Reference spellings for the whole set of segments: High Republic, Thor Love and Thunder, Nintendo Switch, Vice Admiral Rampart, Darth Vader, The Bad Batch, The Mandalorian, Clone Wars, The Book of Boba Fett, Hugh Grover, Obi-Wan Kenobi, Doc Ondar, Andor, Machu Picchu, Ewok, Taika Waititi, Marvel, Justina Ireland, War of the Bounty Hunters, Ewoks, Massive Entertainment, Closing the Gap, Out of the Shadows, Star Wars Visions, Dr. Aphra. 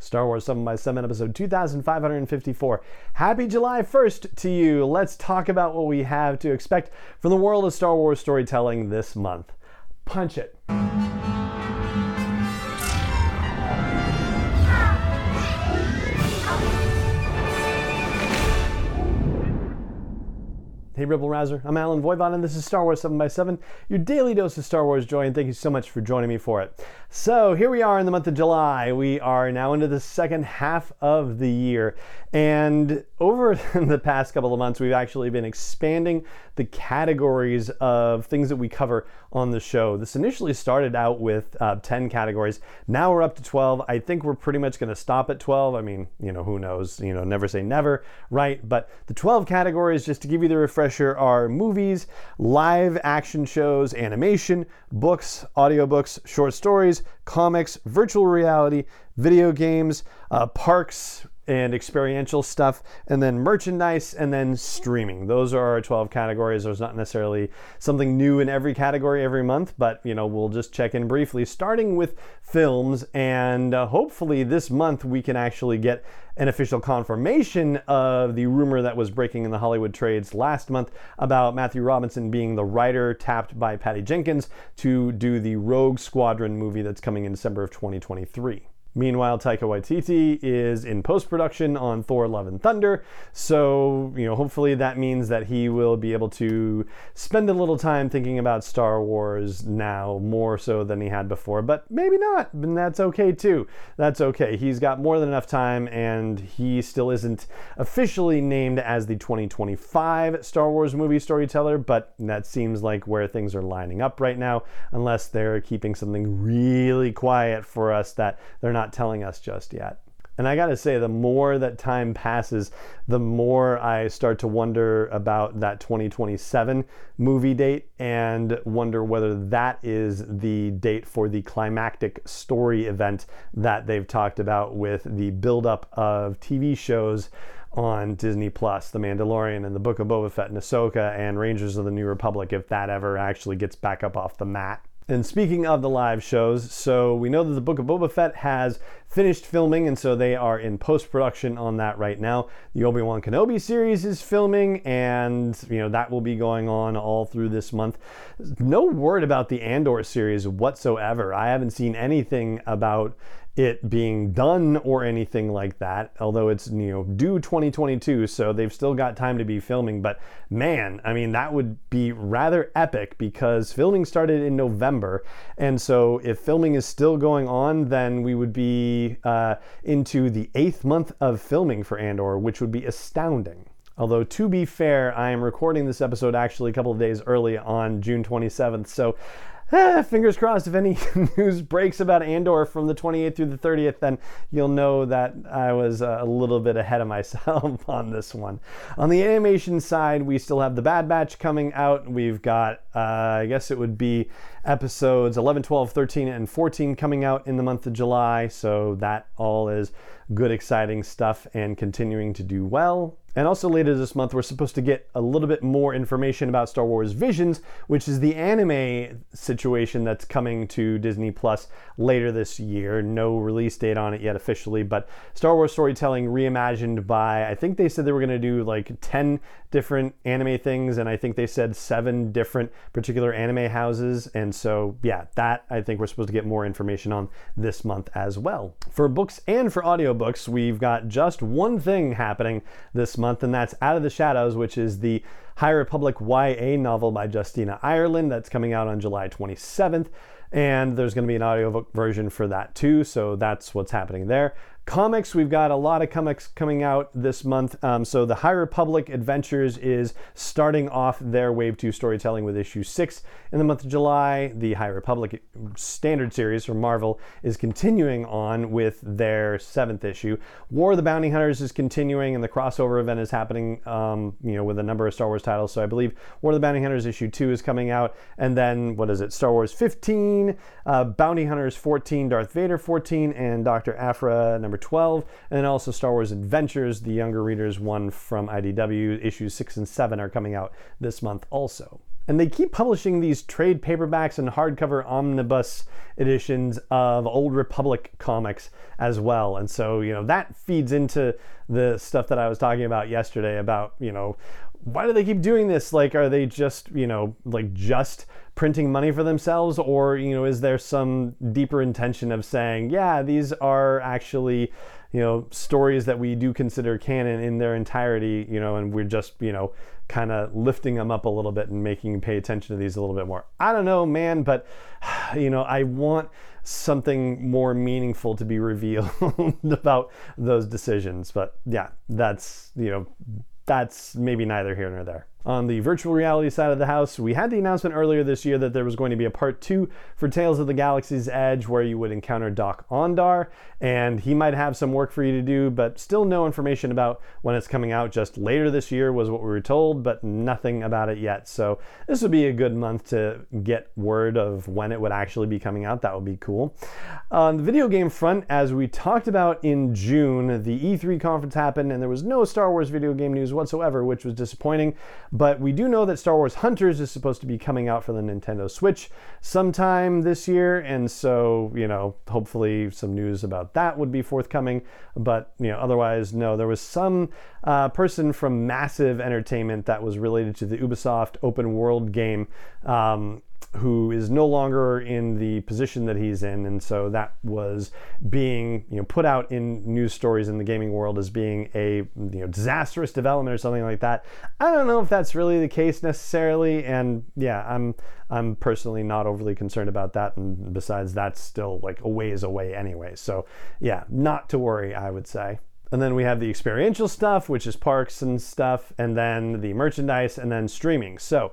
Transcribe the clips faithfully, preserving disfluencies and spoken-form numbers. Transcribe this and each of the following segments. Star Wars seven by seven, episode two thousand five hundred fifty-four. Happy July first to you. Let's talk about what we have to expect from the world of Star Wars storytelling this month. Punch it. Hey Ribble Rouser, I'm Alan Voivod and this is Star Wars seven by seven, your daily dose of Star Wars joy, and thank you so much for joining me for it. So here we are in the month of July. We are now into the second half of the year, and over the past couple of months we've actually been expanding the categories of things that we cover on the show. This initially started out with uh, ten categories. Now we're up to twelve. I think we're pretty much going to stop at twelve. I mean, you know, who knows? You know, never say never, right? But the twelve categories, just to give you the refresher, are movies, live action shows, animation, books, audiobooks, short stories, comics, virtual reality, video games, uh, parks and experiential stuff, and then merchandise, and then streaming. Those are our twelve categories. There's not necessarily something new in every category every month, but you know, we'll just check in briefly, starting with films, and uh, hopefully this month we can actually get an official confirmation of the rumor that was breaking in the Hollywood trades last month about Matthew Robinson being the writer tapped by Patty Jenkins to do the Rogue Squadron movie that's coming in December of twenty twenty-three. Meanwhile, Taika Waititi is in post-production on Thor, Love and Thunder, so you know, hopefully that means that he will be able to spend a little time thinking about Star Wars now, more so than he had before, but maybe not, and that's okay too. That's okay. He's got more than enough time, and he still isn't officially named as the twenty twenty-five Star Wars movie storyteller, but that seems like where things are lining up right now, unless they're keeping something really quiet for us that they're not Not telling us just yet. And I gotta say, the more that time passes, the more I start to wonder about that twenty twenty-seven movie date and wonder whether that is the date for the climactic story event that they've talked about with the buildup of T V shows on Disney Plus, The Mandalorian and The Book of Boba Fett and Ahsoka and Rangers of the New Republic, if that ever actually gets back up off the mat. And speaking of the live shows, so we know that The Book of Boba Fett has finished filming, and so they are in post-production on that right now. The Obi-Wan Kenobi series is filming, and you know, that will be going on all through this month. No word about the Andor series whatsoever. I haven't seen anything about it being done or anything like that, although it's, you know, due twenty twenty-two, so they've still got time to be filming. But man, I mean, that would be rather epic, because filming started in November, and so if filming is still going on, then we would be uh, into the eighth month of filming for Andor, which would be astounding. Although, to be fair, I am recording this episode actually a couple of days early on June twenty-seventh, so Ah, fingers crossed, if any news breaks about Andor from the twenty-eighth through the thirtieth, then you'll know that I was a little bit ahead of myself on this one. On the animation side, we still have The Bad Batch coming out. We've got, uh, I guess it would be episodes eleven, twelve, thirteen, and fourteen coming out in the month of July. So that all is good, exciting stuff and continuing to do well. And also later this month, we're supposed to get a little bit more information about Star Wars Visions, which is the anime situation that's coming to Disney Plus later this year. No release date on it yet officially, but Star Wars storytelling reimagined by, I think they said they were going to do like ten different anime things, and I think they said seven different particular anime houses. And so, yeah, that I think we're supposed to get more information on this month as well. For books and for audiobooks, we've got just one thing happening this month. month, and that's Out of the Shadows, which is the High Republic Y A novel by Justina Ireland that's coming out on July twenty-seventh, and there's going to be an audiobook version for that too, so that's what's happening there. Comics, we've got a lot of comics coming out this month. Um, so the High Republic Adventures is starting off their Wave two storytelling with issue six in the month of July. The High Republic Standard series from Marvel is continuing on with their seventh issue. War of the Bounty Hunters is continuing, and the crossover event is happening um, you know, with a number of Star Wars titles. So I believe War of the Bounty Hunters issue two is coming out. And then, what is it, Star Wars fifteen, uh, Bounty Hunters fourteen, Darth Vader fourteen, and Doctor Aphra number twelve, and then also Star Wars Adventures, the younger readers one from I D W, issues six and seven are coming out this month also. And they keep publishing these trade paperbacks and hardcover omnibus editions of Old Republic comics as well. And so, you know, that feeds into the stuff that I was talking about yesterday about, you know, why do they keep doing this? Like, are they just, you know, like just printing money for themselves? Or, you know, is there some deeper intention of saying, yeah, these are actually, you know, stories that we do consider canon in their entirety, you know, and we're just, you know, kind of lifting them up a little bit and making you pay attention to these a little bit more. I don't know, man, but, you know, I want something more meaningful to be revealed about those decisions. But yeah, that's, you know, that's maybe neither here nor there. On the virtual reality side of the house, we had the announcement earlier this year that there was going to be a part two for Tales of the Galaxy's Edge where you would encounter Doc Ondar, and he might have some work for you to do, but still no information about when it's coming out. Just later this year was what we were told, but nothing about it yet. So this would be a good month to get word of when it would actually be coming out. That would be cool. On the video game front, as we talked about in June, the E three conference happened and there was no Star Wars video game news whatsoever, which was disappointing. But we do know that Star Wars Hunters is supposed to be coming out for the Nintendo Switch sometime this year. And so, you know, hopefully some news about that would be forthcoming. But, you know, otherwise, no. There was some uh, person from Massive Entertainment that was related to the Ubisoft open world game um, who is no longer in the position that he's in. And so that was being, you know, put out in news stories in the gaming world as being a, you know, disastrous development or something like that. I don't know if that's really the case necessarily. And yeah, I'm, I'm personally not overly concerned about that. And besides, that's still like a ways away anyway. So yeah, not to worry, I would say. And then we have the experiential stuff, which is parks and stuff, and then the merchandise and then streaming. So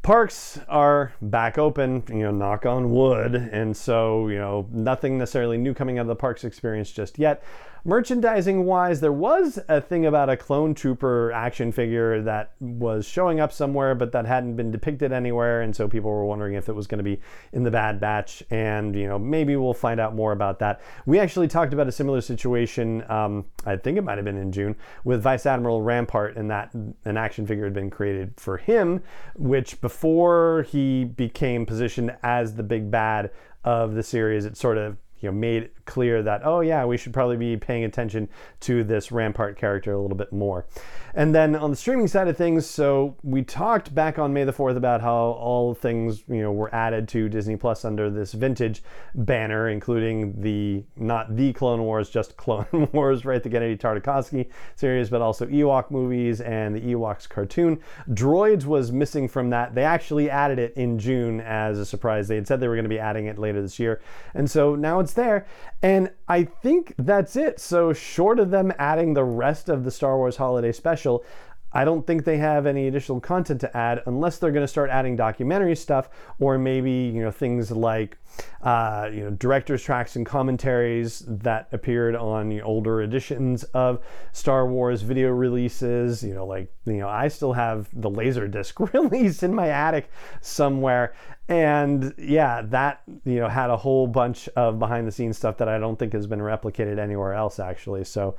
parks are back open, you know, knock on wood. And so, you know, nothing necessarily new coming out of the parks experience just yet. Merchandising wise, there was a thing about a clone trooper action figure that was showing up somewhere, but that hadn't been depicted anywhere. And so people were wondering if it was going to be in the Bad Batch. And, you know, maybe we'll find out more about that. We actually talked about a similar situation, um, I think it might have been in June, with Vice Admiral Rampart, and that an action figure had been created for him, which before he became positioned as the big bad of the series, it sort of, you know, made clear that, oh yeah, we should probably be paying attention to this Rampart character a little bit more. And then on the streaming side of things, so we talked back on May the fourth about how all things, you know, were added to Disney Plus under this vintage banner, including the, not the Clone Wars, just Clone Wars, right? The Genndy Tartakovsky series, but also Ewok movies and the Ewoks cartoon. Droids was missing from that. They actually added it in June as a surprise. They had said they were going to be adding it later this year. And so now it's there, and I think that's it. So short of them adding the rest of the Star Wars holiday special, I don't think they have any additional content to add, unless they're going to start adding documentary stuff, or maybe, you know, things like uh, you know, director's tracks and commentaries that appeared on, you know, older editions of Star Wars video releases. You know, like, you know, I still have the Laserdisc release in my attic somewhere. And yeah, that, you know, had a whole bunch of behind the scenes stuff that I don't think has been replicated anywhere else, actually. So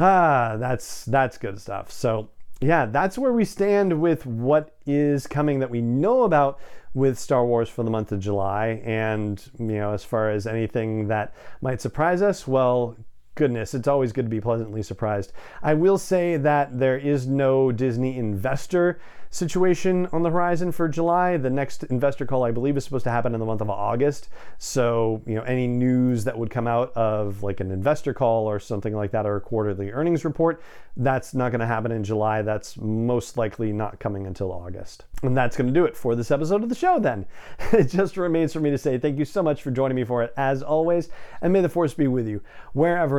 ah, that's that's good stuff. So yeah, that's where we stand with what is coming that we know about with Star Wars for the month of July. And, you know, as far as anything that might surprise us, well, goodness, it's always good to be pleasantly surprised. I will say that there is no Disney investor situation on the horizon for July. The next investor call, I believe, is supposed to happen in the month of August. So, you know, any news that would come out of like an investor call or something like that, or a quarterly earnings report, that's not going to happen in July. That's most likely not coming until August. And that's going to do it for this episode of the show then. It just remains for me to say thank you so much for joining me for it, as always, and may the force be with you wherever